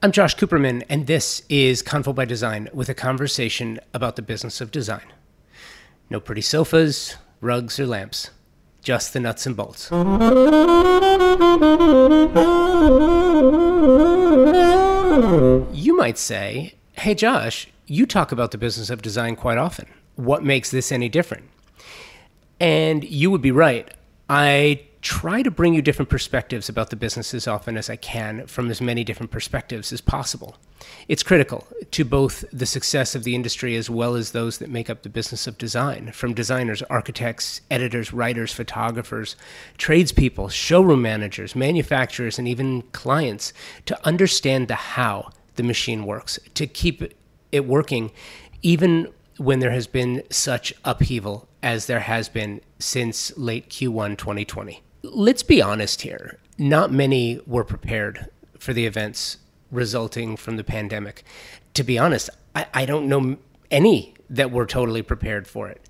I'm Josh Cooperman, and this is Convo by Design with a conversation about the business of design. No pretty sofas, rugs, or lamps. Just the nuts and bolts. You might say, hey Josh, you talk about the business of design quite often. What makes this any different? And you would be right. I try to bring you different perspectives about the business as often as I can from as many different perspectives as possible. It's critical to both the success of the industry as well as those that make up the business of design, from designers, architects, editors, writers, photographers, tradespeople, showroom managers, manufacturers, and even clients, to understand the how the machine works, to keep it working even when there has been such upheaval as there has been since late Q1 2020. Let's be honest here. Not many were prepared for the events resulting from the pandemic. To be honest, I don't know any that were totally prepared for it.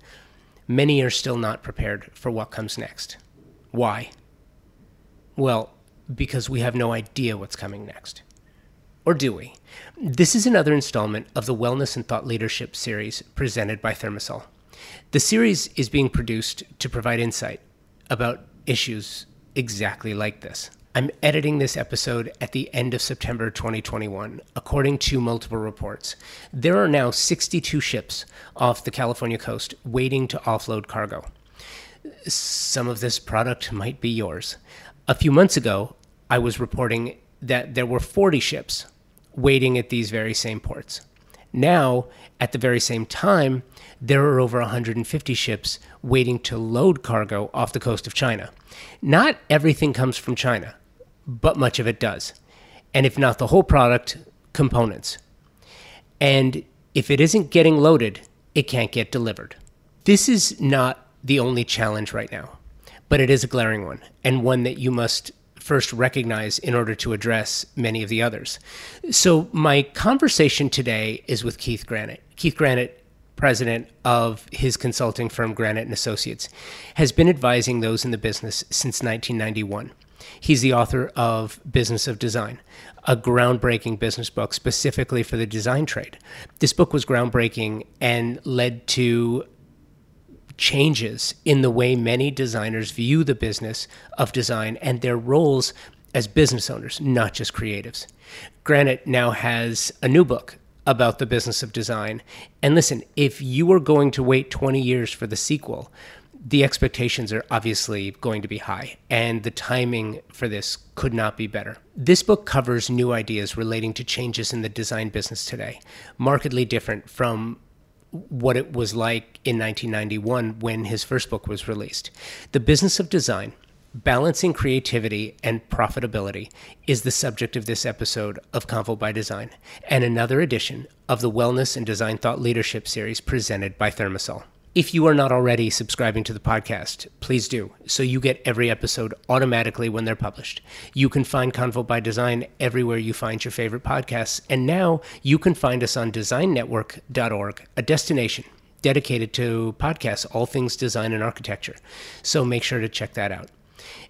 Many are still not prepared for what comes next. Why? Well, because we have no idea what's coming next. Or do we? This is another installment of the Wellness and Thought Leadership series presented by Thermosol. The series is being produced to provide insight about issues exactly like this. I'm editing this episode at the end of September 2021, according to multiple reports. There are now 62 ships off the California coast waiting to offload cargo. Some of this product might be yours. A few months ago, I was reporting that there were 40 ships waiting at these very same ports. Now, at the very same time, there are over 150 ships waiting to load cargo off the coast of China. Not everything comes from China, but much of it does. And if not the whole product, components. And if it isn't getting loaded, it can't get delivered. This is not the only challenge right now, but it is a glaring one, and one that you must first recognize in order to address many of the others. So my conversation today is with Keith Granite. Keith Granite, president of his consulting firm Granite Associates, has been advising those in the business since 1991. He's the author of Business of Design, a groundbreaking business book specifically for the design trade. This book was groundbreaking and led to changes in the way many designers view the business of design and their roles as business owners, not just creatives. Granite now has a new book about the business of design. And listen, if you are going to wait 20 years for the sequel, the expectations are obviously going to be high, and the timing for this could not be better. This book covers new ideas relating to changes in the design business today, markedly different from what it was like in 1991 when his first book was released. The Business of Design, Balancing Creativity and Profitability is the subject of this episode of Convo by Design, and another edition of the Wellness and Design Thought Leadership series presented by Thermosol. If you are not already subscribing to the podcast, please do, so you get every episode automatically when they're published. You can find Convo by Design everywhere you find your favorite podcasts, and now you can find us on designnetwork.org, a destination dedicated to podcasts, all things design and architecture. So make sure to check that out.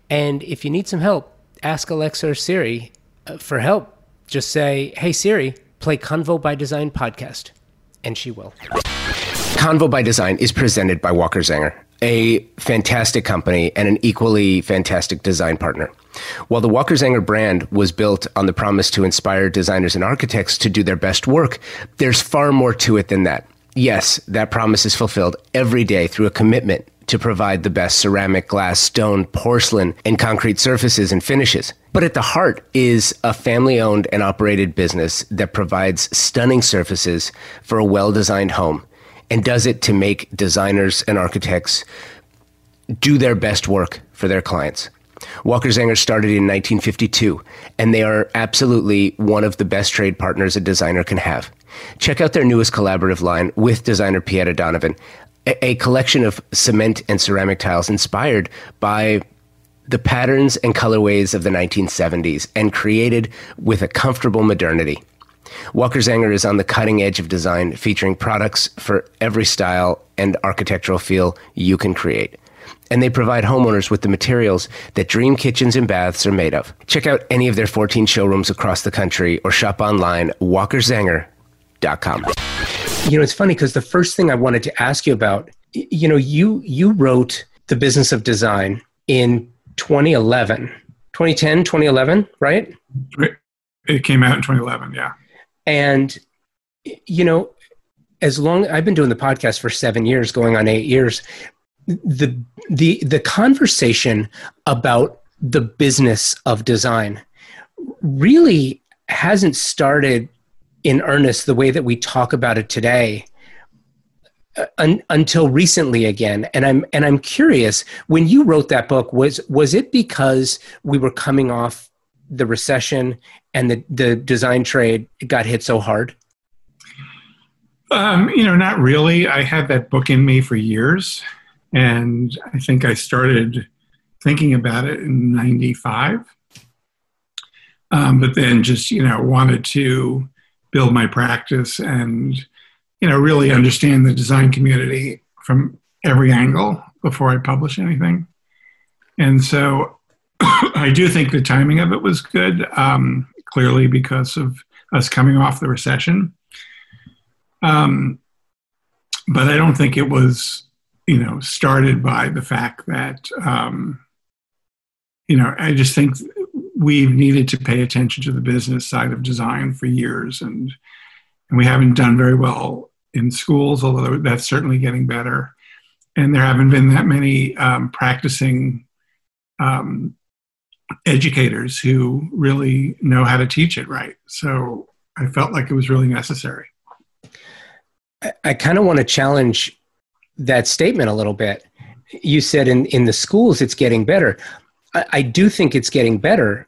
And if you need some help, ask Alexa or Siri for help. Just say, hey Siri, play Convo by Design podcast, and she will. Convo by Design is presented by Walker Zanger, a fantastic company and an equally fantastic design partner. While the Walker Zanger brand was built on the promise to inspire designers and architects to do their best work, there's far more to it than that. Yes, that promise is fulfilled every day through a commitment to provide the best ceramic, glass, stone, porcelain, and concrete surfaces and finishes. But at the heart is a family-owned and operated business that provides stunning surfaces for a well-designed home, and does it to make designers and architects do their best work for their clients. Walker Zanger started in 1952, and they are absolutely one of the best trade partners a designer can have. Check out their newest collaborative line with designer Pieta Donovan, a collection of cement and ceramic tiles inspired by the patterns and colorways of the 1970s and created with a comfortable modernity. Walker Zanger is on the cutting edge of design, featuring products for every style and architectural feel you can create. and they provide homeowners with the materials that dream kitchens and baths are made of. Check out any of their 14 showrooms across the country or shop online walkerzanger.com. You know, it's funny because the first thing I wanted to ask you about, you know, you wrote The Business of Design in 2011, right? It came out in 2011, yeah. And, you know, I've been doing the podcast for 7 years, going on 8 years, the conversation about the business of design really hasn't started in earnest the way that we talk about it today until recently again. And I'm curious, when you wrote that book, was it because we were coming off the recession and the design trade got hit so hard? You know, not really. I had that book in me for years, and I think I started thinking about it in 95. But then just, you know, wanted to build my practice and, you know, really understand the design community from every angle before I publish anything. And so I do think the timing of it was good, clearly because of us coming off the recession. But I don't think it was, you know, started by the fact that, you know, I just think we've needed to pay attention to the business side of design for years, and we haven't done very well in schools, although that's certainly getting better. And there haven't been that many practicing educators who really know how to teach it right. So I felt like it was really necessary. I kind of want to challenge that statement a little bit. You said in the schools it's getting better. I do think it's getting better,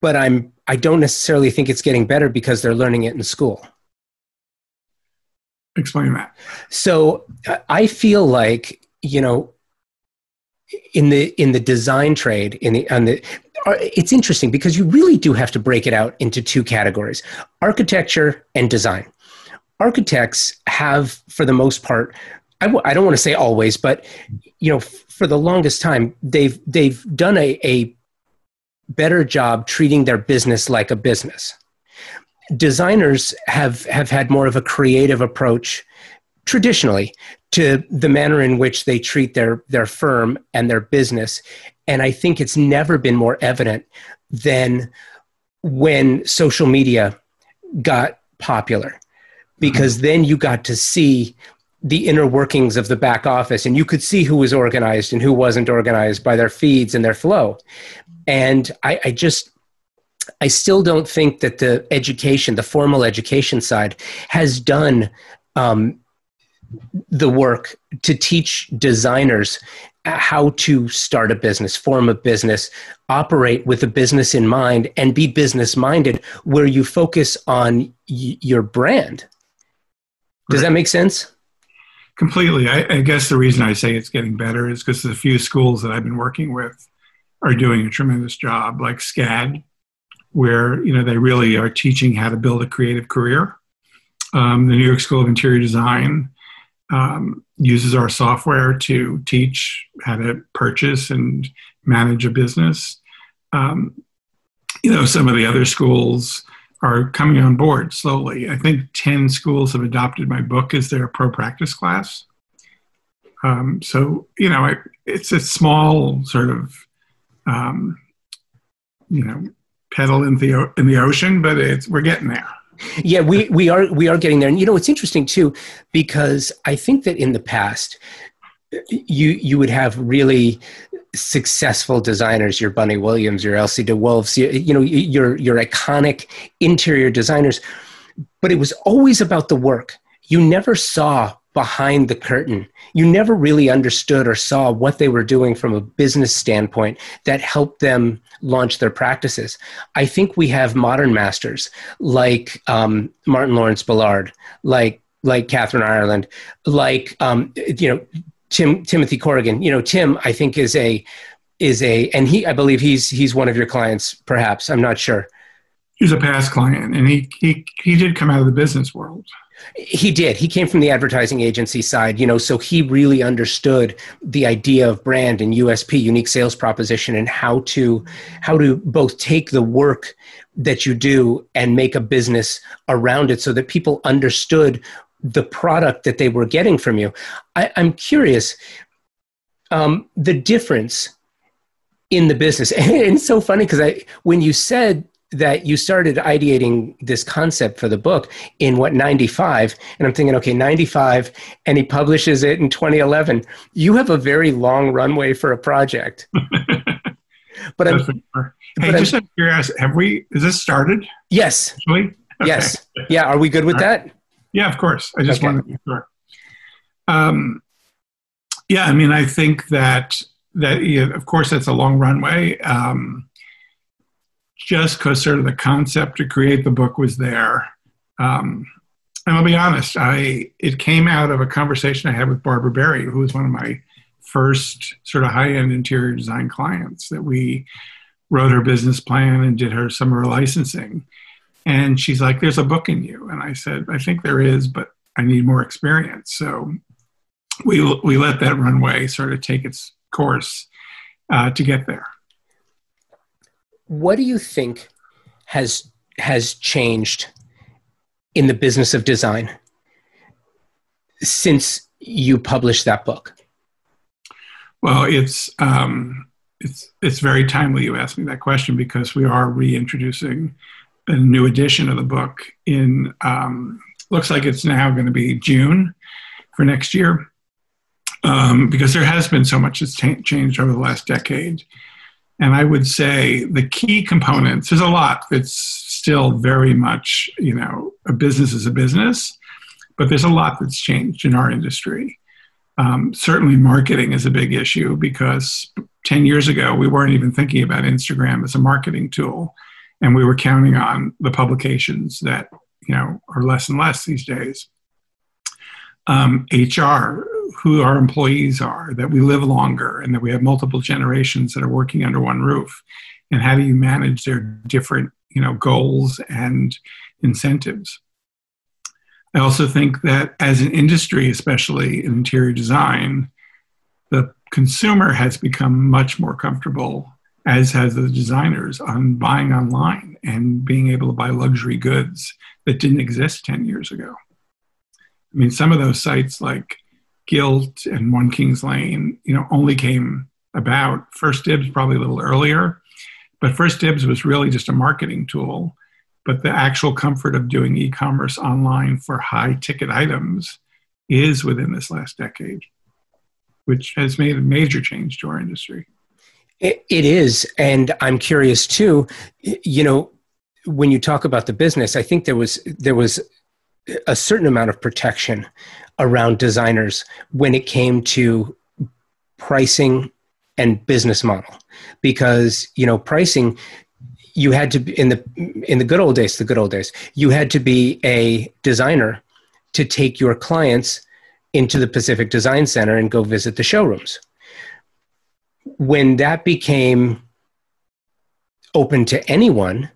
but I don't necessarily think it's getting better because they're learning it in school. Explain that. So I feel like, you know, in the design trade, it's interesting because you really do have to break it out into two categories: architecture and design. Architects have, for the most part, I don't want to say always, but, you know, for the longest time, they've done a better job treating their business like a business. Designers have had more of a creative approach traditionally to the manner in which they treat their firm and their business. And I think it's never been more evident than when social media got popular, because then you got to see the inner workings of the back office, and you could see who was organized and who wasn't organized by their feeds and their flow. And I still don't think that the formal education side has done the work to teach designers how to start a business, form a business, operate with a business in mind, and be business-minded, where you focus on your brand. Does that make sense? Completely. I guess the reason I say it's getting better is because the few schools that I've been working with are doing a tremendous job, like SCAD, where, you know, they really are teaching how to build a creative career. The New York School of Interior Design uses our software to teach how to purchase and manage a business. You know, some of the other schools are coming on board slowly. I think 10 schools have adopted my book as their pro practice class. So, you know, it's a small sort of, you know, pedal in the ocean, but we're getting there. Yeah, we are getting there. And, you know, it's interesting too, because I think that in the past, you would have really successful designers, your Bunny Williams, your Elsie de Wolfe, you know, your iconic interior designers, but it was always about the work. You never saw behind the curtain. You never really understood or saw what they were doing from a business standpoint that helped them launch their practices. I think we have modern masters like Martin Lawrence Ballard, like Catherine Ireland, like you know, Timothy Corrigan. You know, Tim, I think is a, and he, I believe he's one of your clients, perhaps. I'm not sure. He's a past client, and he did come out of the business world. He did. He came from the advertising agency side, you know, so he really understood the idea of brand and USP, unique sales proposition, and how to both take the work that you do and make a business around it so that people understood the product that they were getting from you. I'm curious, the difference in the business. And it's so funny because when you said that you started ideating this concept for the book in what, 95, and I'm thinking, okay, 95, and he publishes it in 2011. You have a very long runway for a project. But just out of curiosity, is this started? Yes. Actually? Okay. Yes. Yeah. Are we good with that? Yeah, of course. I just wanted to be sure. Yeah. I mean, I think that yeah, of course that's a long runway. Just because sort of the concept to create the book was there. And I'll be honest, it came out of a conversation I had with Barbara Barry, who was one of my first sort of high-end interior design clients, that we wrote her business plan and did her some of her licensing. And she's like, there's a book in you. And I said, I think there is, but I need more experience. So we let that runway sort of take its course to get there. What do you think has changed in the business of design since you published that book? Well, it's very timely you asked me that question, because we are reintroducing a new edition of the book in, looks like it's now going to be June for next year, because there has been so much that's changed over the last decade. And I would say the key components, there's a lot that's still very much, you know, a business is a business, but there's a lot that's changed in our industry. Certainly marketing is a big issue, because 10 years ago, we weren't even thinking about Instagram as a marketing tool. And we were counting on the publications that, you know, are less and less these days. HR, who our employees are, that we live longer, and that we have multiple generations that are working under one roof. And how do you manage their different, you know, goals and incentives? I also think that as an industry, especially in interior design, the consumer has become much more comfortable, as has the designers, on buying online and being able to buy luxury goods that didn't exist 10 years ago. I mean, some of those sites like Gilt and One Kings Lane, you know, only came about. First Dibs probably a little earlier, but First Dibs was really just a marketing tool. But the actual comfort of doing e-commerce online for high-ticket items is within this last decade, which has made a major change to our industry. It is, and I'm curious too, you know, when you talk about the business, I think there was a certain amount of protection around designers when it came to pricing and business model, because, you know, pricing, you had to, in the good old days, you had to be a designer to take your clients into the Pacific Design Center and go visit the showrooms. When that became open to anyone,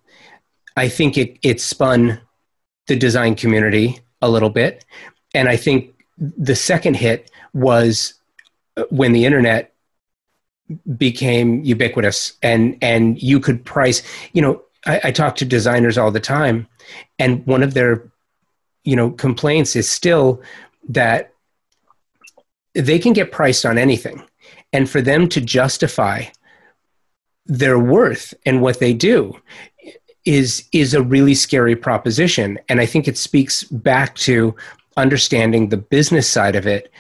I think it spun the design community a little bit. And I think the second hit was when the internet became ubiquitous and you could price, you know, I talk to designers all the time, and one of their, you know, complaints is still that they can get priced on anything. And for them to justify their worth and what they do is a really scary proposition. And I think it speaks back to understanding the business side of it,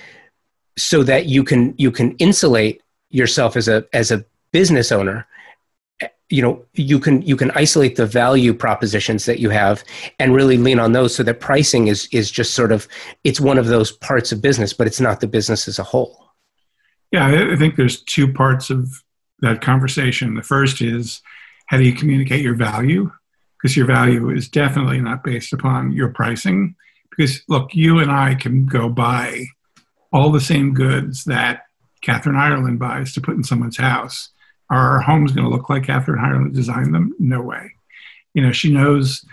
so that you can insulate yourself as a business owner. You know, you can isolate the value propositions that you have and really lean on those, so that pricing is just sort of, it's one of those parts of business, but it's not the business as a whole. Yeah, I think there's two parts of that conversation. The first is, how do you communicate your value? Because your value is definitely not based upon your pricing. Because, look, you and I can go buy all the same goods that Catherine Ireland buys to put in someone's house. Are our homes going to look like Catherine Ireland designed them? No way. You know, she knows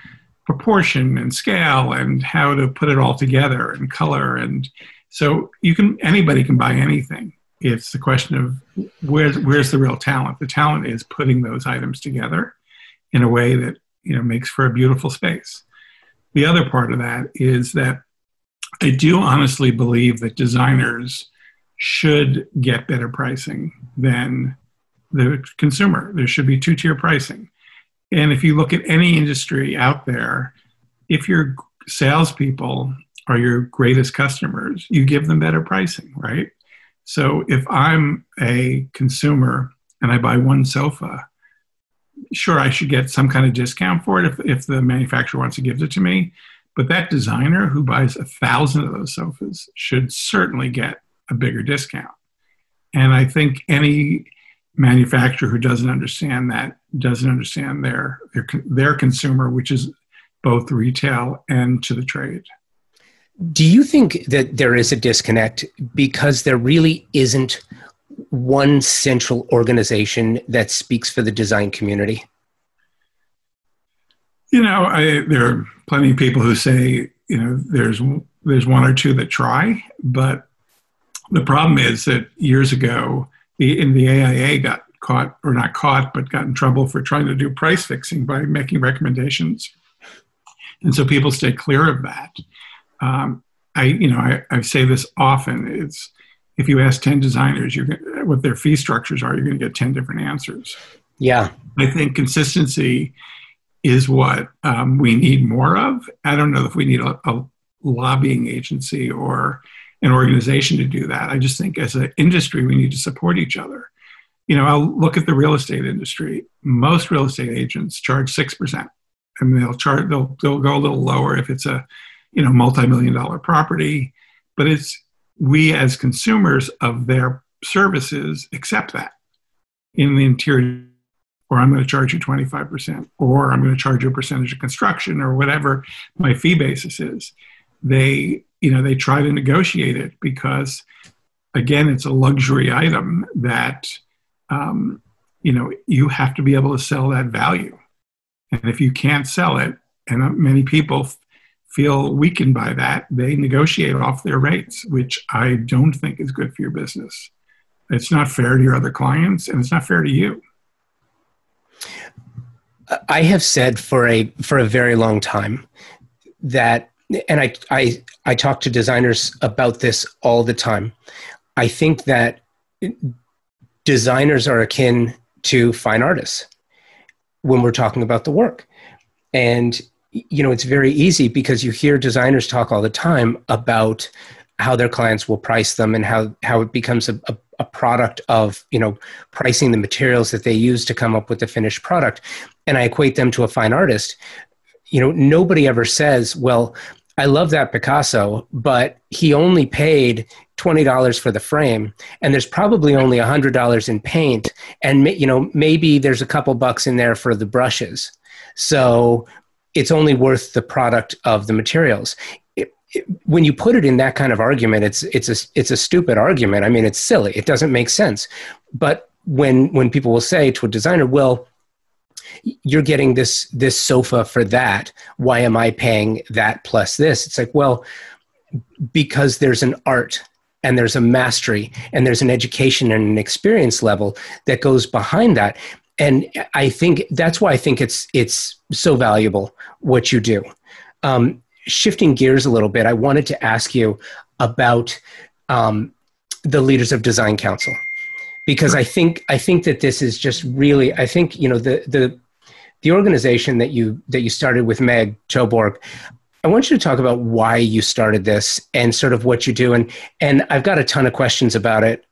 proportion and scale and how to put it all together and color. And so you can, anybody can buy anything. It's the question of where's the real talent? The talent is putting those items together in a way that, you know, makes for a beautiful space. The other part of that is that I do honestly believe that designers should get better pricing than the consumer. There should be two-tier pricing. And if you look at any industry out there, if your salespeople are your greatest customers, you give them better pricing, right? So if I'm a consumer and I buy one sofa, sure, I should get some kind of discount for it if the manufacturer wants to give it to me. But that designer who buys 1,000 of those sofas should certainly get a bigger discount. And I think any manufacturer who doesn't understand that doesn't understand their consumer, which is both retail and to the trade. Do you think that there is a disconnect because there really isn't one central organization that speaks for the design community? You know, there are plenty of people who say, you know, there's one or two that try, but the problem is that years ago, the AIA got caught, or not caught, but got in trouble for trying to do price fixing by making recommendations. And so people stay clear of that. I say this often, it's, if you ask 10 designers what their fee structures are, you're going to get 10 different answers. Yeah. I think consistency is what we need more of. I don't know if we need a lobbying agency or an organization to do that. I just think as an industry, we need to support each other. You know, I'll look at the real estate industry. Most real estate agents charge 6%. I mean, they'll go a little lower if it's a, you know, multi-million-dollar property, but it's, we as consumers of their services accept that in the interior, or I'm going to charge you 25%, or I'm going to charge you a percentage of construction, or whatever my fee basis is. They, you know, they try to negotiate it because, again, it's a luxury item that, you know, you have to be able to sell that value. And if you can't sell it, and many people feel weakened by that, they negotiate off their rates, which I don't think is good for your business. It's not fair to your other clients, and it's not fair to you. I have said for a very long time that, and I talk to designers about this all the time. I think that designers are akin to fine artists when we're talking about the work. And you know, it's very easy because you hear designers talk all the time about how their clients will price them and how it becomes a product of, you know, pricing the materials that they use to come up with the finished product. And I equate them to a fine artist. You know, nobody ever says, well, I love that Picasso, but he only paid $20 for the frame, and there's probably only $100 in paint. And, you know, maybe there's a couple bucks in there for the brushes. So it's only worth the product of the materials. When you put it in that kind of argument, it's a stupid argument. I mean, it's silly. It doesn't make sense. But when people will say to a designer, well, you're getting this sofa for that. Why am I paying that plus this? It's like, well, because there's an art and there's a mastery and there's an education and an experience level that goes behind that. And I think that's why I think it's so valuable what you do. Shifting gears a little bit, I wanted to ask you about the Leaders of Design Council, because I think that this is just really, I think, you know, the organization that you started with Meg Touborg. I want you to talk about why you started this and sort of what you do, and I've got a ton of questions about it,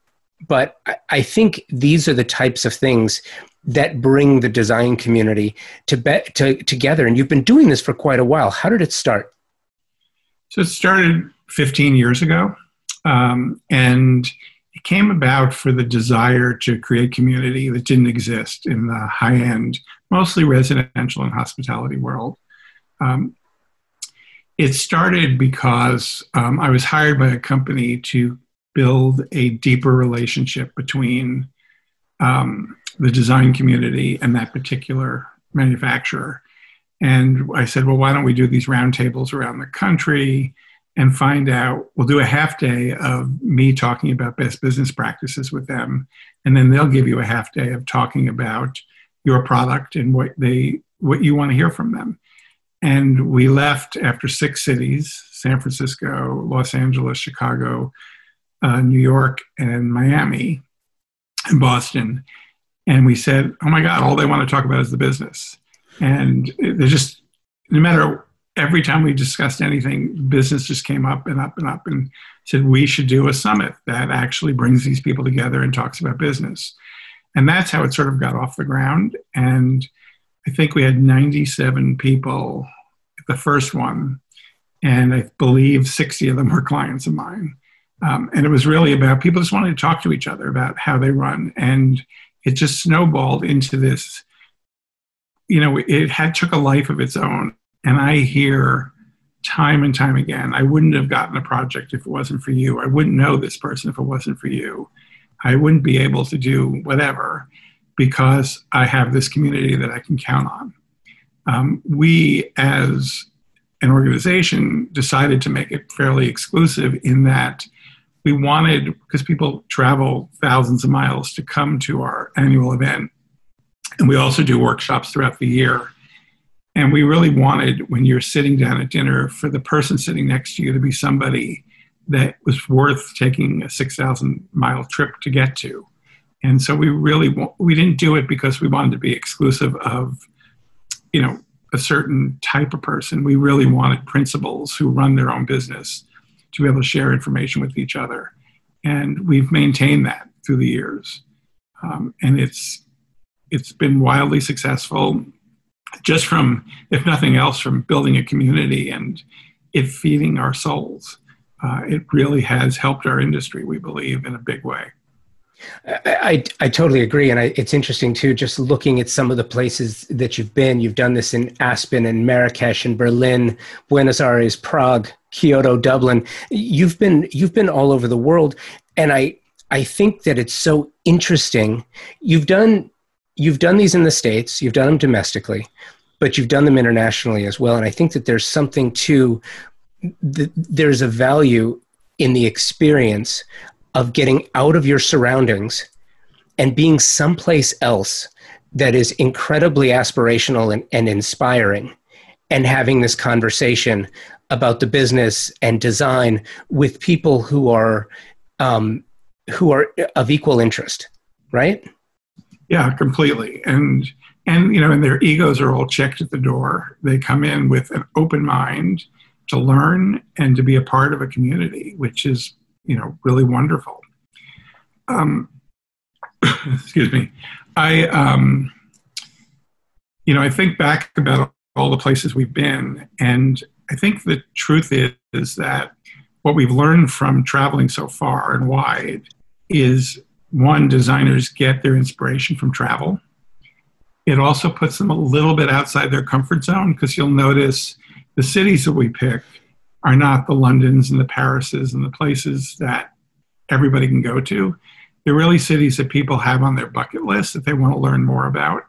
but I think these are the types of things that bring the design community together. And you've been doing this for quite a while. How did it start? So it started 15 years ago. And it came about for the desire to create community that didn't exist in the high-end, mostly residential and hospitality world. It started because I was hired by a company to build a deeper relationship between the design community and that particular manufacturer. And I said, well, why don't we do these roundtables around the country and find out, we'll do a half day of me talking about best business practices with them. And then they'll give you a half day of talking about your product and what you want to hear from them. And we left after 6 cities, San Francisco, Los Angeles, Chicago, New York, and Miami, and Boston. And we said, oh my God, all they want to talk about is the business. And they're just, no matter, every time we discussed anything, business just came up and up and up, and said, we should do a summit that actually brings these people together and talks about business. And that's how it sort of got off the ground. And I think we had 97 people at the first one, and I believe 60 of them were clients of mine. And it was really about people just wanted to talk to each other about how they run. And it just snowballed into this, you know, it had took a life of its own. And I hear time and time again, I wouldn't have gotten a project if it wasn't for you. I wouldn't know this person if it wasn't for you. I wouldn't be able to do whatever, because I have this community that I can count on. We, as an organization, decided to make it fairly exclusive in that we wanted, because people travel thousands of miles to come to our annual event, and we also do workshops throughout the year. And we really wanted, when you're sitting down at dinner, for the person sitting next to you to be somebody that was worth taking a 6,000-mile trip to get to. And so we didn't do it because we wanted to be exclusive of, you know, a certain type of person. We really wanted principals who run their own business to be able to share information with each other. And we've maintained that through the years. And it's been wildly successful, just from, if nothing else, from building a community and it feeding our souls. It really has helped our industry, we believe, in a big way. I totally agree. And it's interesting, too, just looking at some of the places that you've been. You've done this in Aspen and Marrakesh and Berlin, Buenos Aires, Prague, Kyoto, Dublin. You've been all over the world. And I think that it's so interesting. You've done these in the States. You've done them domestically, but you've done them internationally as well. And I think that there's something to, there's a value in the experience of getting out of your surroundings and being someplace else that is incredibly aspirational and inspiring, and having this conversation about the business and design with people who are of equal interest, right? Yeah, completely. And you know, and their egos are all checked at the door. They come in with an open mind to learn and to be a part of a community, which is, you know, really wonderful. Excuse me. I you know, I think back about all the places we've been, and I think the truth is that what we've learned from traveling so far and wide is, one, designers get their inspiration from travel. It also puts them a little bit outside their comfort zone, because you'll notice the cities that we pick are not the Londons and the Parises and the places that everybody can go to. They're really cities that people have on their bucket list that they want to learn more about,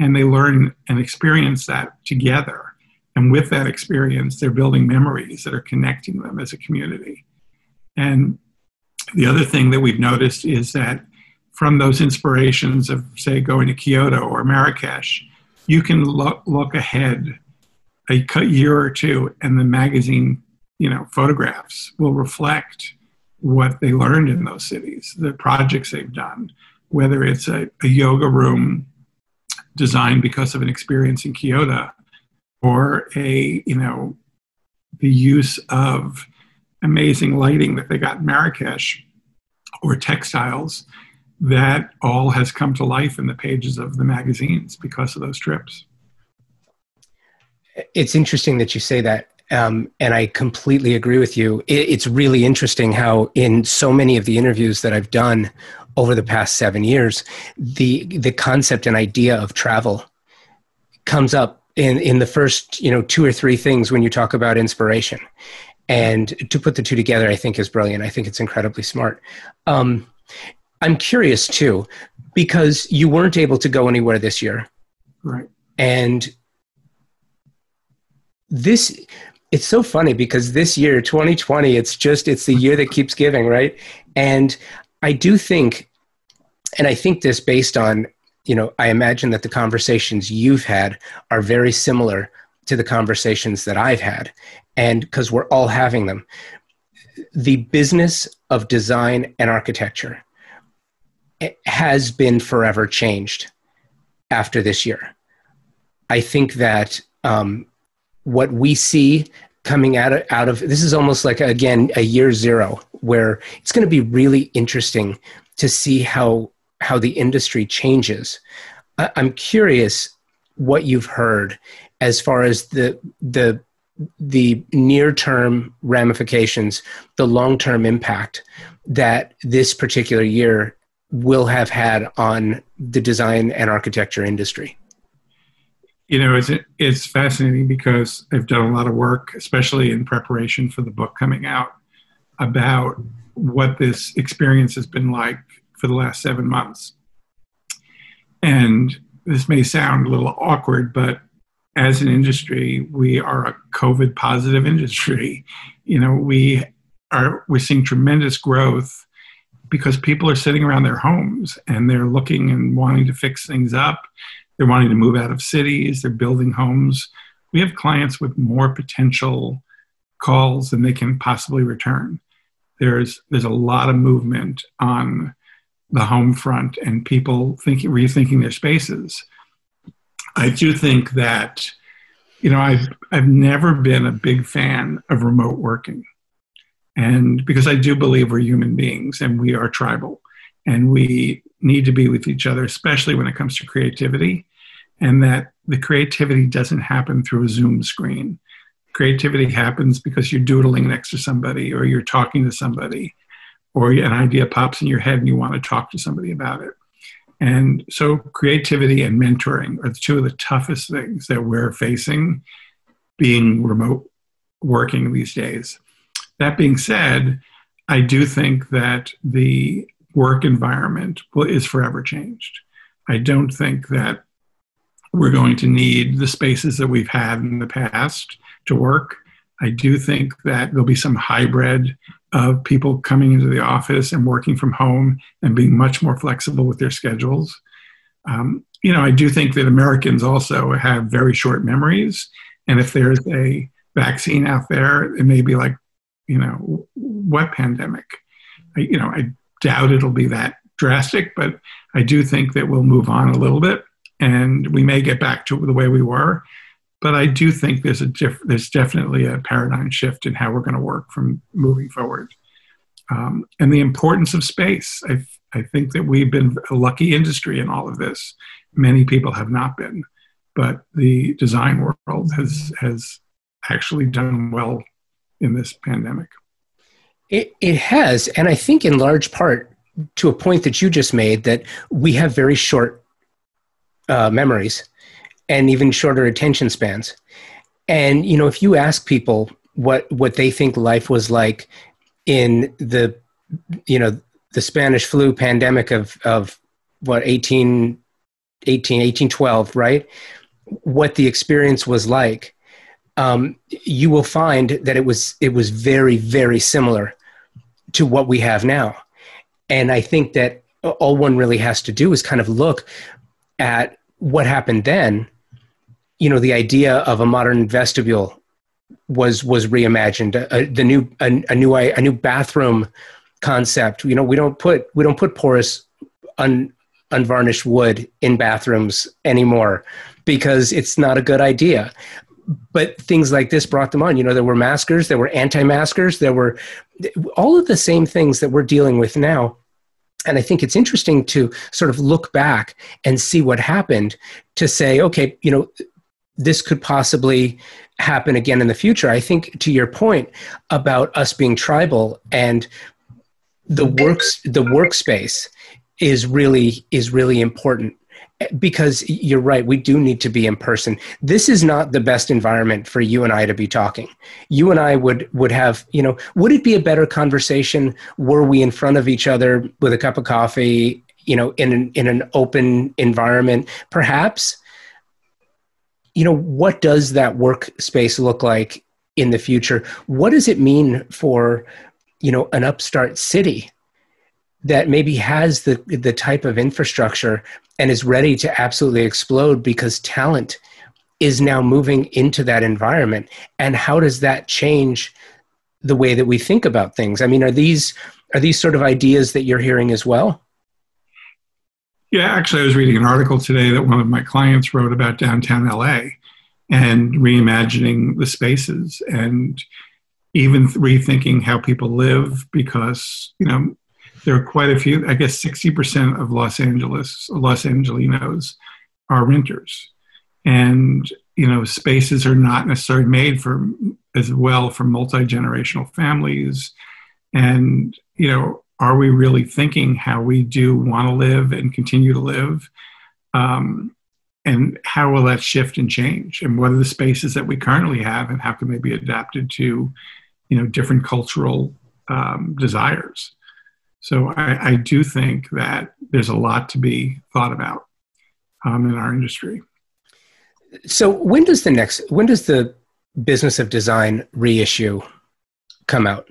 and they learn and experience that together. And with that experience, they're building memories that are connecting them as a community. And the other thing that we've noticed is that from those inspirations of, say, going to Kyoto or Marrakesh, you can look ahead a year or two, and the magazine, you know, photographs will reflect what they learned in those cities, the projects they've done, whether it's a yoga room designed because of an experience in Kyoto, or the use of amazing lighting that they got in Marrakesh, or textiles. That all has come to life in the pages of the magazines because of those trips. It's interesting that you say that, and I completely agree with you. It's really interesting how in so many of the interviews that I've done over the past 7 years, the concept and idea of travel comes up in the first, 2 or 3 things when you talk about inspiration. And to put the two together, I think, is brilliant. I think it's incredibly smart. I'm curious, too, because you weren't able to go anywhere this year. Right. And This, it's so funny because this year, 2020, it's the year that keeps giving, right? And I do think, and I think this based on, you know, I imagine that the conversations you've had are very similar to the conversations that I've had, and because we're all having them. The business of design and architecture has been forever changed after this year. I think that what we see coming out of this is almost like, again, a year zero, where it's going to be really interesting to see how the industry changes. I'm curious what you've heard as far as the near-term ramifications, the long-term impact that this particular year will have had on the design and architecture industry. You know, it's fascinating because I've done a lot of work, especially in preparation for the book coming out, about what this experience has been like for the last 7 months. And this may sound a little awkward, but as an industry, we are a COVID positive industry. You know, we're seeing tremendous growth because people are sitting around their homes and they're looking and wanting to fix things up. They're wanting to move out of cities. They're building homes. We have clients with more potential calls than they can possibly return. There's a lot of movement on the home front and people rethinking their spaces. I do think that, you know, I've never been a big fan of remote working. And because I do believe we're human beings and we are tribal and we need to be with each other, especially when it comes to creativity, and that the creativity doesn't happen through a Zoom screen. Creativity happens because you're doodling next to somebody or you're talking to somebody or an idea pops in your head and you want to talk to somebody about it. And so creativity and mentoring are two of the toughest things that we're facing being remote working these days. That being said, I do think that the work environment is forever changed. I don't think that we're going to need the spaces that we've had in the past to work. I do think that there'll be some hybrid of people coming into the office and working from home and being much more flexible with their schedules. You know, I do think that Americans also have very short memories. And if there's a vaccine out there, it may be like, you know, what pandemic? I doubt it'll be that drastic, but I do think that we'll move on a little bit and we may get back to the way we were. But I do think there's definitely a paradigm shift in how we're going to work from moving forward. And the importance of space. I think that we've been a lucky industry in all of this. Many people have not been, but the design world has actually done well in this pandemic. It has, and I think in large part to a point that you just made, that we have very short memories and even shorter attention spans. And, you know, if you ask people what they think life was like in the, you know, the Spanish flu pandemic of what, 1812, right? What the experience was like, you will find that it was very, very similar to what we have now. And I think that all one really has to do is kind of look at what happened then. You know, the idea of a modern vestibule was reimagined. A new bathroom concept. You know, we don't put porous unvarnished wood in bathrooms anymore because it's not a good idea. But things like this brought them on. You know, there were maskers, there were anti-maskers, there were all of the same things that we're dealing with now. And I think it's interesting to sort of look back and see what happened to say, okay, you know, this could possibly happen again in the future. I think to your point about us being tribal and the workspace is really important, because you're right, we do need to be in person. This is not the best environment for you and I to be talking. You and I would have, you know, would it be a better conversation were we in front of each other with a cup of coffee, you know, in an open environment? Perhaps. you know, what does that workspace look like in the future? What does it mean for, you know, an upstart city that maybe has the type of infrastructure and is ready to absolutely explode because talent is now moving into that environment? And how does that change the way that we think about things? I mean, are these sort of ideas that you're hearing as well? Yeah, actually, I was reading an article today that one of my clients wrote about downtown LA and reimagining the spaces and even rethinking how people live, because, you know, there are quite a few, I guess 60% of Los Angelinos are renters. And, you know, spaces are not necessarily made for as well for multi-generational families. And, you know, are we really thinking how we do want to live and continue to live? And how will that shift and change? And what are the spaces that we currently have and how can they be adapted to, you know, different cultural desires? So I do think that there's a lot to be thought about in our industry. So when does the Business of Design reissue come out?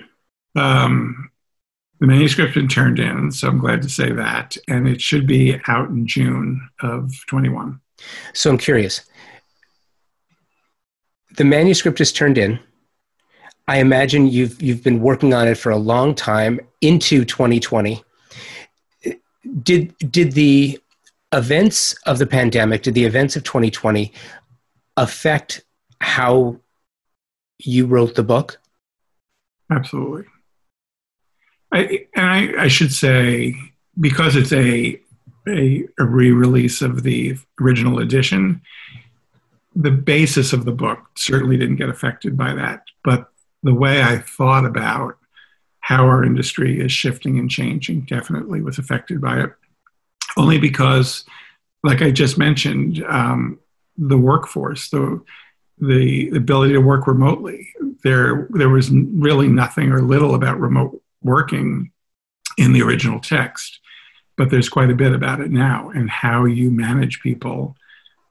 The manuscript been turned in, so I'm glad to say that. And it should be out in June of 21. So I'm curious. The manuscript is turned in. I imagine you've been working on it for a long time into 2020. Did the events of the pandemic, did the events of 2020 affect how you wrote the book? Absolutely. I should say, because it's a re-release of the original edition, the basis of the book certainly didn't get affected by that. But the way I thought about how our industry is shifting and changing definitely was affected by it. Only because, like I just mentioned, the workforce, the ability to work remotely, there was really nothing or little about remote working in the original text, but there's quite a bit about it now and how you manage people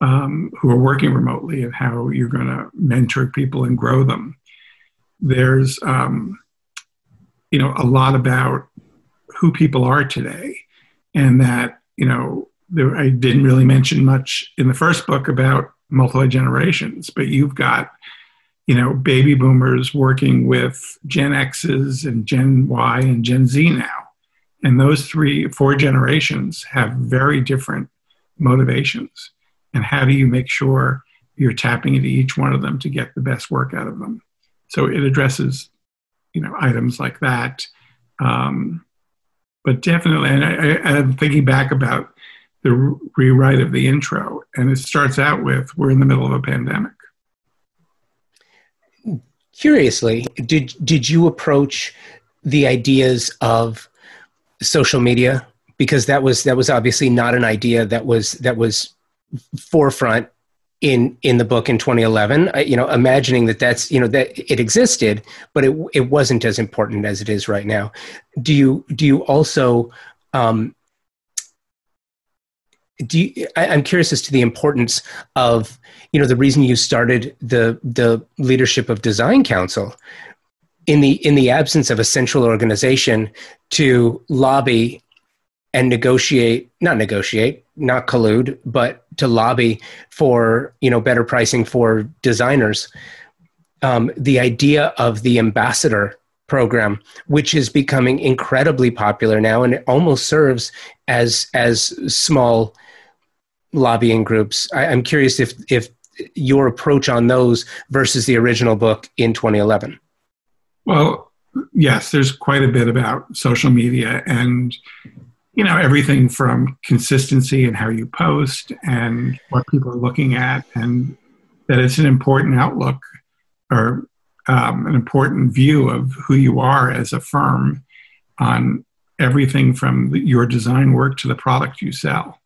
who are working remotely and how you're going to mentor people and grow them. There's, you know, a lot about who people are today, and that, you know, I didn't really mention much in the first book about multi-generations, but you've got, you know, baby boomers working with Gen X's and Gen Y and Gen Z now. And those 3-4 generations have very different motivations. And how do you make sure you're tapping into each one of them to get the best work out of them? So it addresses, you know, items like that. But definitely, and I'm thinking back about the rewrite of the intro, and it starts out with, we're in the middle of a pandemic. Curiously, did you approach the ideas of social media? Because that was obviously not an idea that was forefront in the book in 2011. You know, imagining that's, you know, that it existed, but it wasn't as important as it is right now. Do you also I'm curious as to the importance of, you know, the reason you started the Leadership of Design Council in the absence of a central organization to lobby and negotiate, not collude, but to lobby for, you know, better pricing for designers. The idea of the ambassador program, which is becoming incredibly popular now, and it almost serves as small lobbying groups. I'm curious if your approach on those versus the original book in 2011. Well, yes, there's quite a bit about social media and, you know, everything from consistency and how you post and what people are looking at, and that it's an important outlook or an important view of who you are as a firm on everything from your design work to the product you sell,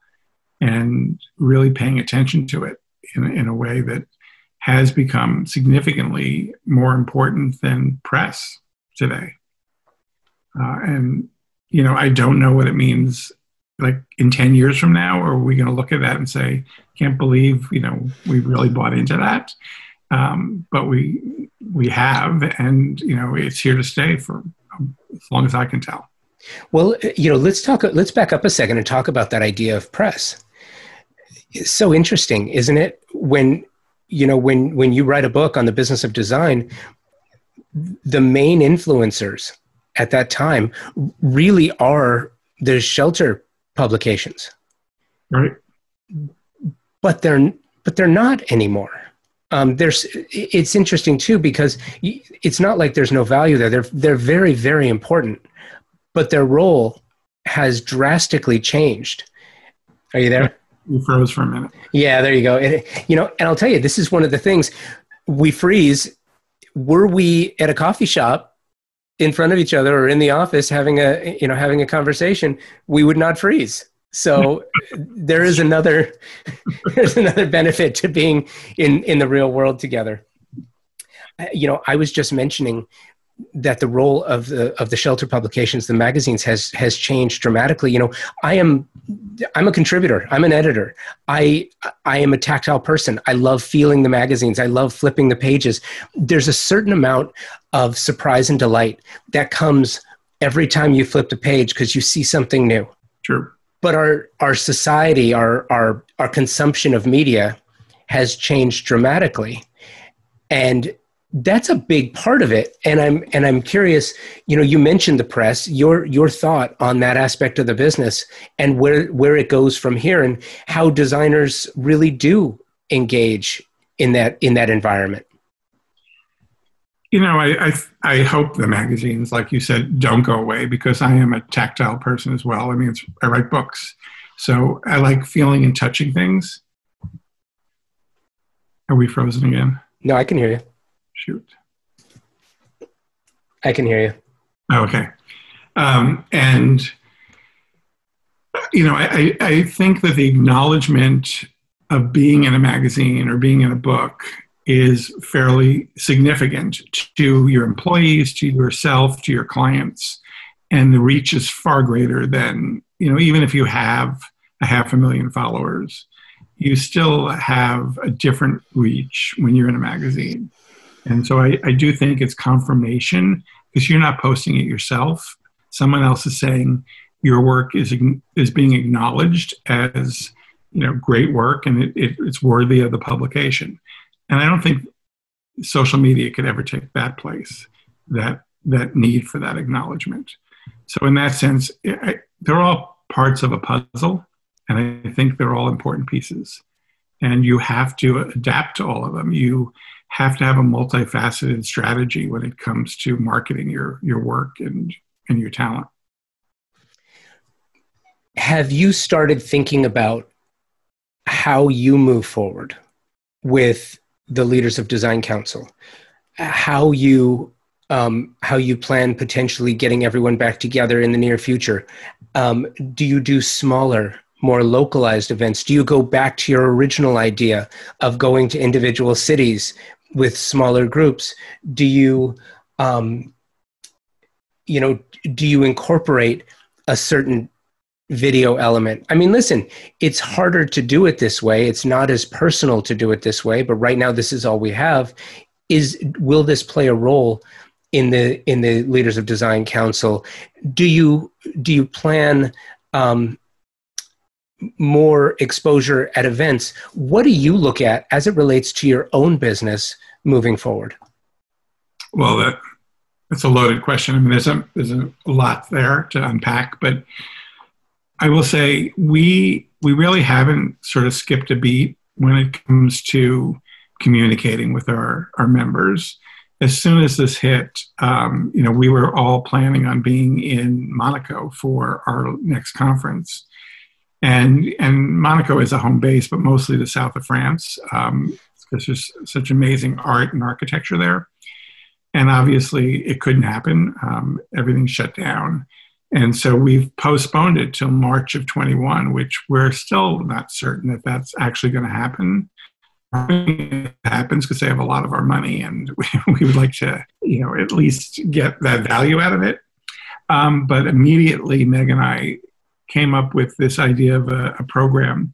and really paying attention to it in a way that has become significantly more important than press today. And, you know, I don't know what it means like in 10 years from now, are we going to look at that and say, can't believe, you know, we really bought into that? But we have, and, you know, it's here to stay for as long as I can tell. Well, you know, let's back up a second and talk about that idea of press. It's so interesting, isn't it? When, you know, when you write a book on the business of design, the main influencers at that time really are the shelter publications. Right. But they're not anymore. It's interesting too, because it's not like there's no value there. They're very, very important, but their role has drastically changed. Are you there? You froze for a minute. Yeah, there you go. You know, and I'll tell you, this is one of the things we freeze. Were we at a coffee shop in front of each other or in the office having a conversation, we would not freeze. So there's another benefit to being in the real world together. You know, I was just mentioning that the role of the shelter publications, the magazines, has changed dramatically. You know, I'm a contributor. I'm an editor. I am a tactile person. I love feeling the magazines. I love flipping the pages. There's a certain amount of surprise and delight that comes every time you flip the page because you see something new. Sure. But our society, our consumption of media has changed dramatically. And that's a big part of it. And I'm curious, you know, you mentioned the press, your thought on that aspect of the business and where it goes from here and how designers really do engage in that environment. You know, I hope the magazines, like you said, don't go away, because I am a tactile person as well. I mean, I write books, so I like feeling and touching things. Are we frozen again? No, I can hear you. Shoot. I can hear you. Okay. And, you know, I think that the acknowledgement of being in a magazine or being in a book is fairly significant to your employees, to yourself, to your clients. And the reach is far greater than, you know, even if you have 500,000 followers, you still have a different reach when you're in a magazine. And so I do think it's confirmation, because you're not posting it yourself. Someone else is saying your work is being acknowledged as, you know, great work, and it's worthy of the publication. And I don't think social media could ever take that place, that need for that acknowledgement. So in that sense, they're all parts of a puzzle, and I think they're all important pieces. And you have to adapt to all of them. You have to have a multifaceted strategy when it comes to marketing your work and your talent. Have you started thinking about how you move forward with the Leaders of Design Council, how you plan potentially getting everyone back together in the near future? Do you do smaller, more localized events? Do you go back to your original idea of going to individual cities with smaller groups? Do you, you know, do you incorporate a certain video element? I mean, listen, it's harder to do it this way. It's not as personal to do it this way, but right now this is all we have. Will this play a role in the Leaders of Design Council? Do you plan more exposure at events? What do you look at as it relates to your own business moving forward? Well, that's a loaded question. I mean, there's a lot there to unpack, but I will say we really haven't sort of skipped a beat when it comes to communicating with our members. As soon as this hit, you know, we were all planning on being in Monaco for our next conference. And Monaco is a home base, but mostly the south of France, because there's such amazing art and architecture there. And obviously it couldn't happen. Everything shut down. And so we've postponed it till March of 21, which we're still not certain that that's actually going to happen. It happens because they have a lot of our money, and we would like to, you know, at least get that value out of it. But immediately Meg and I came up with this idea of a program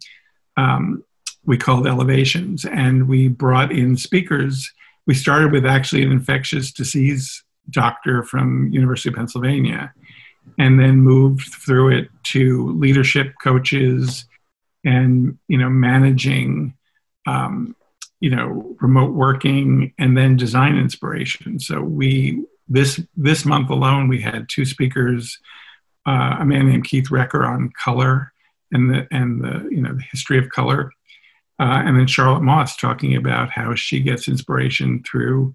we called Elevations, and we brought in speakers. We started with actually an infectious disease doctor from University of Pennsylvania, and then moved through it to leadership coaches and, managing, remote working, and then design inspiration. So this month alone, we had two speakers, a man named Keith Recker on color and the history of color. And then Charlotte Moss talking about how she gets inspiration through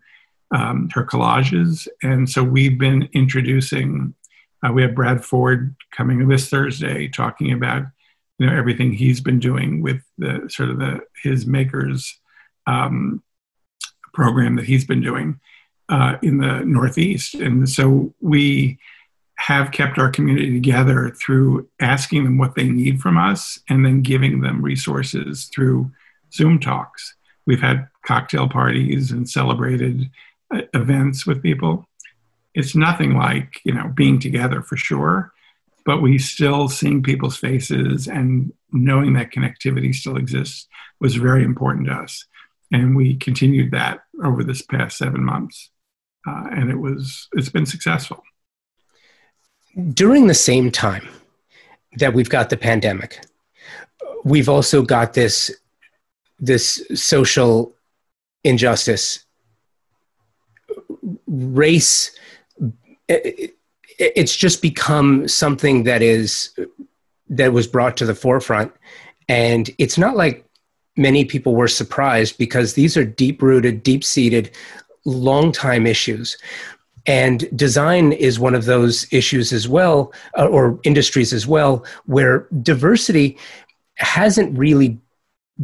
her collages. And so we've been introducing, we have Brad Ford coming this Thursday talking about, everything he's been doing with the sort of his makers program that he's been doing in the Northeast. And so we have kept our community together through asking them what they need from us and then giving them resources through Zoom talks. We've had cocktail parties and celebrated events with people. It's nothing like, being together for sure, but we still seeing people's faces and knowing that connectivity still exists was very important to us. And we continued that over this past 7 months. And it's been successful. During the same time that we've got the pandemic, we've also got this social injustice, race. It's just become something that was brought to the forefront. And it's not like many people were surprised, because these are deep-rooted, deep-seated, long-time issues. And design is one of those issues as well, or industries as well, where diversity hasn't really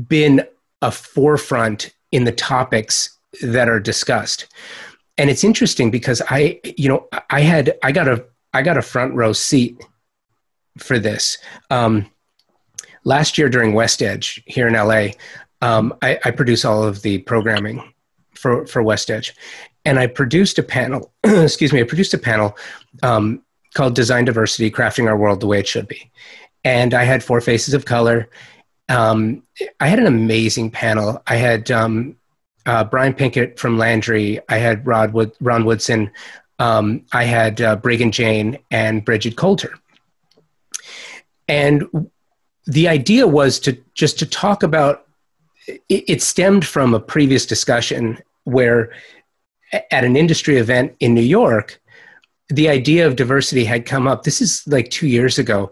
been a forefront in the topics that are discussed. And it's interesting because I got a front row seat for this. Last year during West Edge here in LA, I produce all of the programming for West Edge. And I produced a panel, called Design Diversity, Crafting Our World the Way It Should Be. And I had four faces of color. I had an amazing panel. I had Brian Pinkett from Landry. I had Ron Woodson. I had Bregan Jane and Bridget Coulter. And the idea was to talk about, it stemmed from a previous discussion where at an industry event in New York, the idea of diversity had come up. This is like 2 years ago.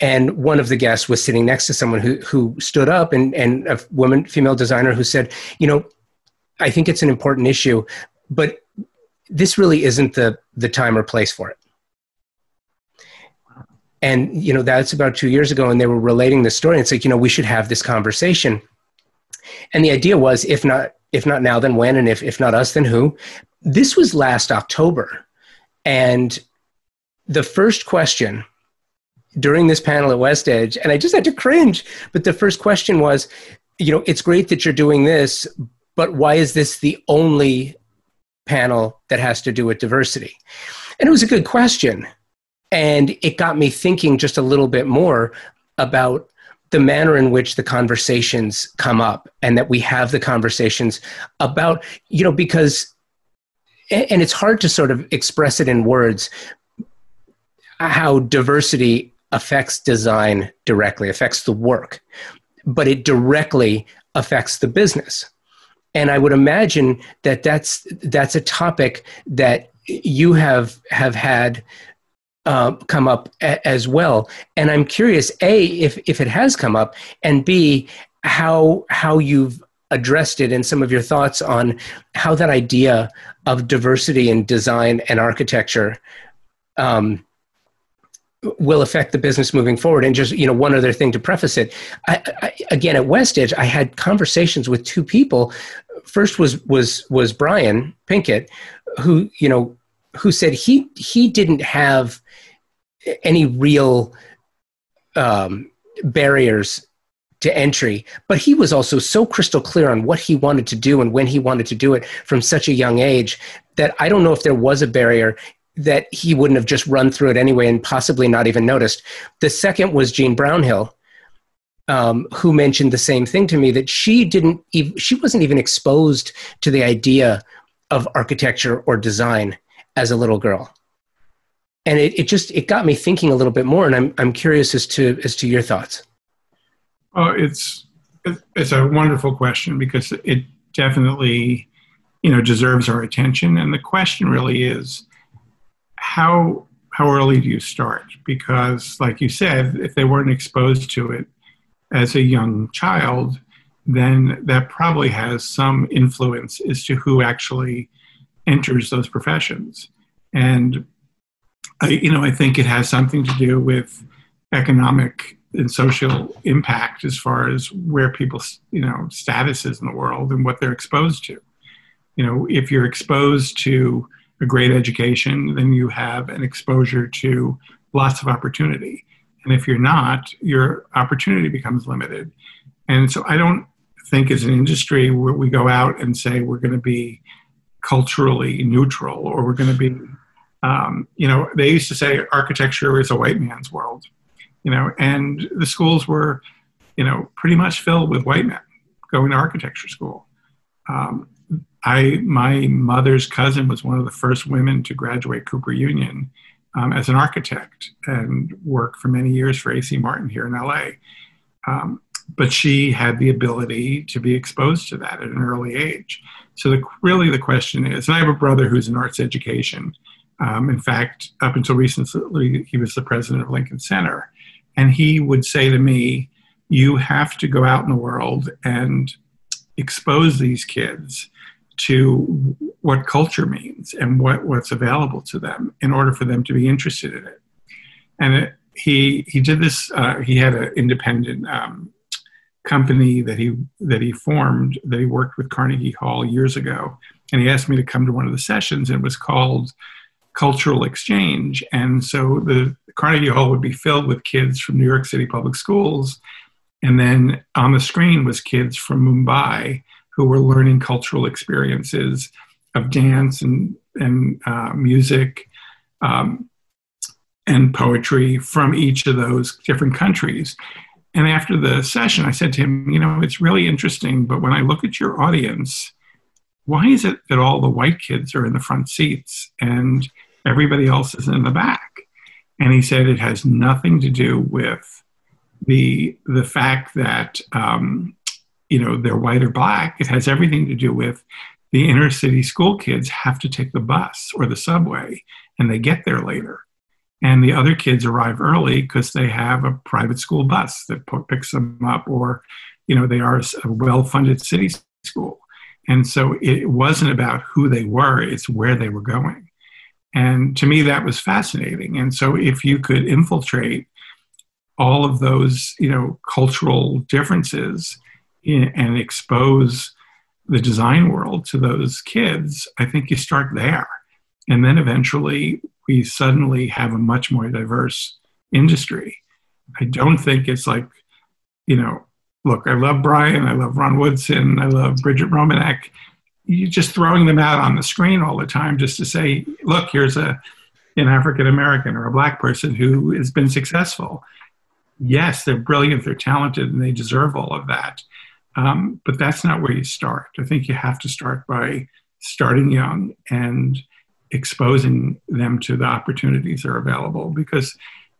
And one of the guests was sitting next to someone who stood up, and a woman, female designer, who said, I think it's an important issue, but this really isn't the time or place for it. And, that's about 2 years ago. And they were relating the story. And it's like, we should have this conversation. And the idea was, if not now, then when? And if not us, then who? This was last October. And the first question during this panel at West Edge, and I just had to cringe, but the first question was, it's great that you're doing this, but why is this the only panel that has to do with diversity? And it was a good question. And it got me thinking just a little bit more about the manner in which the conversations come up, and that we have the conversations about, because, and it's hard to sort of express it in words, how diversity affects design directly, affects the work, but it directly affects the business. And I would imagine that that's a topic that you have had come up as well. And I'm curious, A, if it has come up, and B, how you've addressed it, and some of your thoughts on how that idea of diversity in design and architecture will affect the business moving forward. And just, one other thing to preface it, I again, at West Edge, I had conversations with two people. First was Brian Pinkett, who said he didn't have any real barriers to entry, but he was also so crystal clear on what he wanted to do and when he wanted to do it from such a young age that I don't know if there was a barrier that he wouldn't have just run through it anyway and possibly not even noticed. The second was Jean Brownhill, who mentioned the same thing to me, that she wasn't even exposed to the idea of architecture or design as a little girl. And it got me thinking a little bit more, and I'm curious as to your thoughts. Oh, it's a wonderful question, because it definitely, deserves our attention. And the question really is, how early do you start? Because, like you said, if they weren't exposed to it as a young child, then that probably has some influence as to who actually enters those professions. And I think it has something to do with economic and social impact as far as where people's, status is in the world and what they're exposed to. If you're exposed to a great education, then you have an exposure to lots of opportunity. And if you're not, your opportunity becomes limited. And so I don't think as an industry where we go out and say we're going to be culturally neutral, or we're going to be, they used to say architecture is a white man's world, and the schools were, pretty much filled with white men going to architecture school. My mother's cousin was one of the first women to graduate Cooper Union as an architect, and worked for many years for AC Martin here in LA. But she had the ability to be exposed to that at an early age. So really the question is, and I have a brother who's in arts education. In fact, up until recently, he was the president of Lincoln Center. And he would say to me, you have to go out in the world and expose these kids to what culture means and what's available to them in order for them to be interested in it. And he did this, he had an independent company that he formed, that he worked with Carnegie Hall years ago. And he asked me to come to one of the sessions, and it was called Cultural Exchange. And so the Carnegie Hall would be filled with kids from New York City public schools. And then on the screen was kids from Mumbai who were learning cultural experiences of dance and music and poetry from each of those different countries. And after the session, I said to him, it's really interesting, but when I look at your audience, why is it that all the white kids are in the front seats and everybody else is in the back? And he said it has nothing to do with the fact that they're white or black. It has everything to do with the inner city school kids have to take the bus or the subway, and they get there later. And the other kids arrive early because they have a private school bus that picks them up, or, they are a well-funded city school. And so it wasn't about who they were, it's where they were going. And to me, that was fascinating. And so if you could infiltrate all of those, cultural differences and expose the design world to those kids, I think you start there. And then eventually we suddenly have a much more diverse industry. I don't think it's like, look, I love Brian, I love Ron Woodson, I love Bridget Romanek. You're just throwing them out on the screen all the time just to say, look, here's an African-American or a black person who has been successful. Yes, they're brilliant, they're talented, and they deserve all of that. But that's not where you start. I think you have to start by starting young and exposing them to the opportunities that are available. Because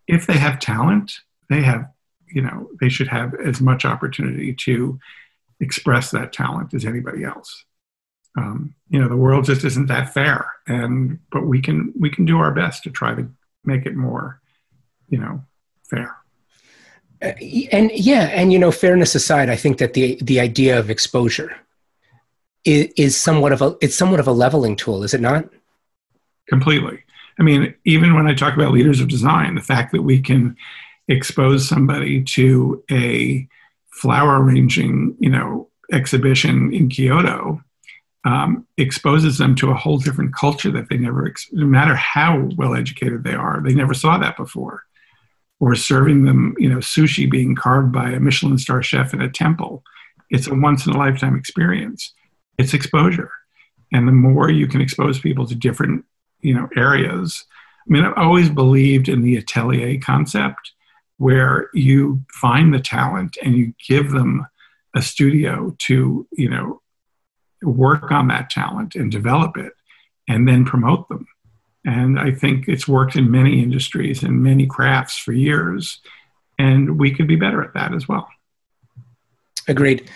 if they have talent, they have they should have as much opportunity to express that talent as anybody else. The world just isn't that fair, but we can do our best to try to make it more, fair. Fairness aside, I think that the idea of exposure is somewhat of a leveling tool, is it not? Completely. I mean, even when I talk about Leaders of Design, the fact that we can expose somebody to a flower arranging, exhibition in Kyoto, exposes them to a whole different culture that they never, no matter how well educated they are, they never saw that before. Or serving them, sushi being carved by a Michelin star chef in a temple. It's a once in a lifetime experience. It's exposure. And the more you can expose people to different, areas. I mean, I've always believed in the atelier concept, where you find the talent and you give them a studio to, work on that talent and develop it and then promote them. And I think it's worked in many industries and many crafts for years, and we could be better at that as well. Agreed.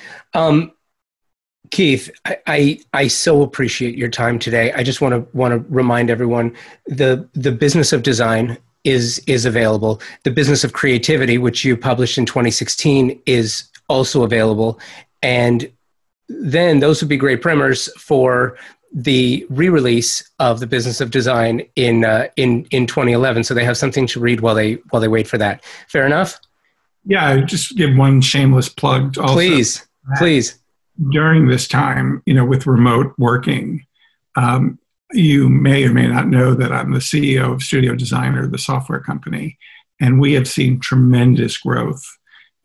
Keith, I so appreciate your time today. I just want to remind everyone, the Business of Design is available. The Business of Creativity, which you published in 2016, is also available. And then those would be great primers for the re-release of the Business of Design in 2011. So they have something to read while they wait for that. Fair enough? Yeah, just give one shameless plug also. Please. During this time, with remote working, you may or may not know that I'm the CEO of Studio Designer, the software company, and we have seen tremendous growth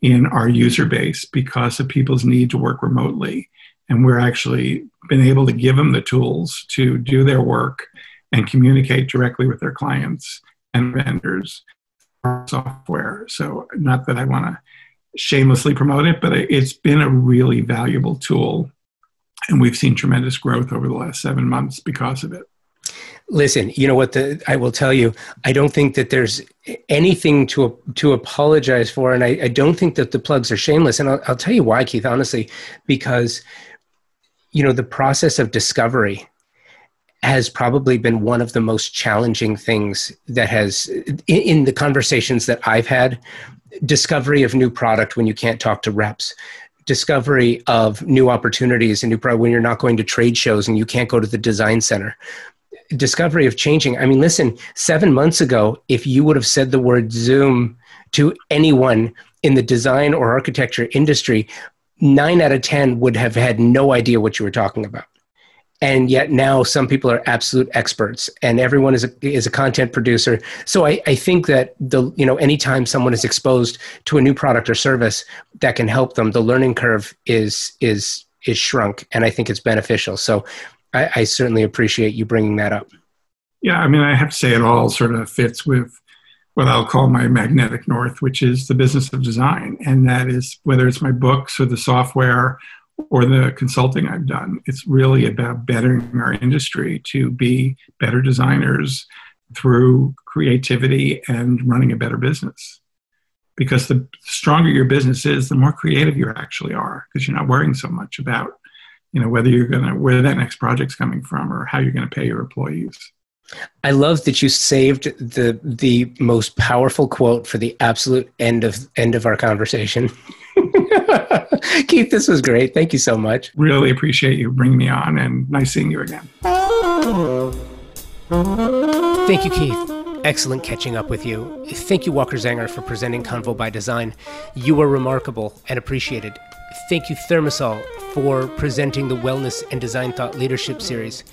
in our user base because of people's need to work remotely. And we're actually been able to give them the tools to do their work and communicate directly with their clients and vendors software. So not that I want to shamelessly promote it, but it's been a really valuable tool. And we've seen tremendous growth over the last 7 months because of it. Listen, you know what? I will tell you, I don't think that there's anything to apologize for. And I don't think that the plugs are shameless. And I'll tell you why, Keith, honestly, because, the process of discovery has probably been one of the most challenging things that has, in the conversations that I've had, discovery of new product when you can't talk to reps, discovery of new opportunities and new product when you're not going to trade shows and you can't go to the design center. Discovery of changing. I mean, listen, 7 months ago, if you would have said the word Zoom to anyone in the design or architecture industry, 9 out of 10 would have had no idea what you were talking about. And yet now some people are absolute experts and everyone is a content producer. So I think that anytime someone is exposed to a new product or service that can help them, the learning curve is shrunk, and I think it's beneficial. So I certainly appreciate you bringing that up. Yeah, I mean, I have to say it all sort of fits with what I'll call my magnetic north, which is the Business of Design. And that is, whether it's my books or the software or the consulting I've done, it's really about bettering our industry to be better designers through creativity and running a better business. Because the stronger your business is, the more creative you actually are, because you're not worrying so much about whether you're going to, where that next project's coming from or how you're going to pay your employees. I love that you saved the most powerful quote for the absolute end of our conversation. Keith, this was great. Thank you so much. Really appreciate you bringing me on, and nice seeing you again. Thank you, Keith. Excellent catching up with you. Thank you, Walker Zanger, for presenting Convo by Design. You are remarkable and appreciated. Thank you, Thermosol, for presenting the Wellness and Design Thought Leadership Series.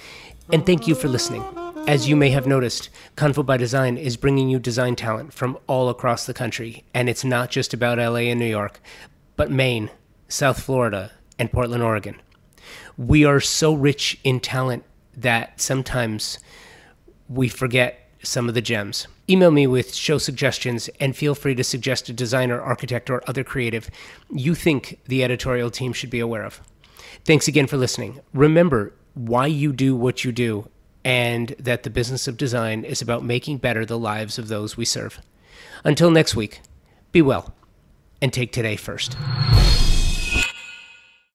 And thank you for listening. As you may have noticed, Convo by Design is bringing you design talent from all across the country. And it's not just about LA and New York, but Maine, South Florida, and Portland, Oregon. We are so rich in talent that sometimes we forget some of the gems. Email me with show suggestions, and feel free to suggest a designer, architect, or other creative you think the editorial team should be aware of. Thanks again for listening. Remember why you do what you do, and that the Business of Design is about making better the lives of those we serve. Until next week, be well, and take today first.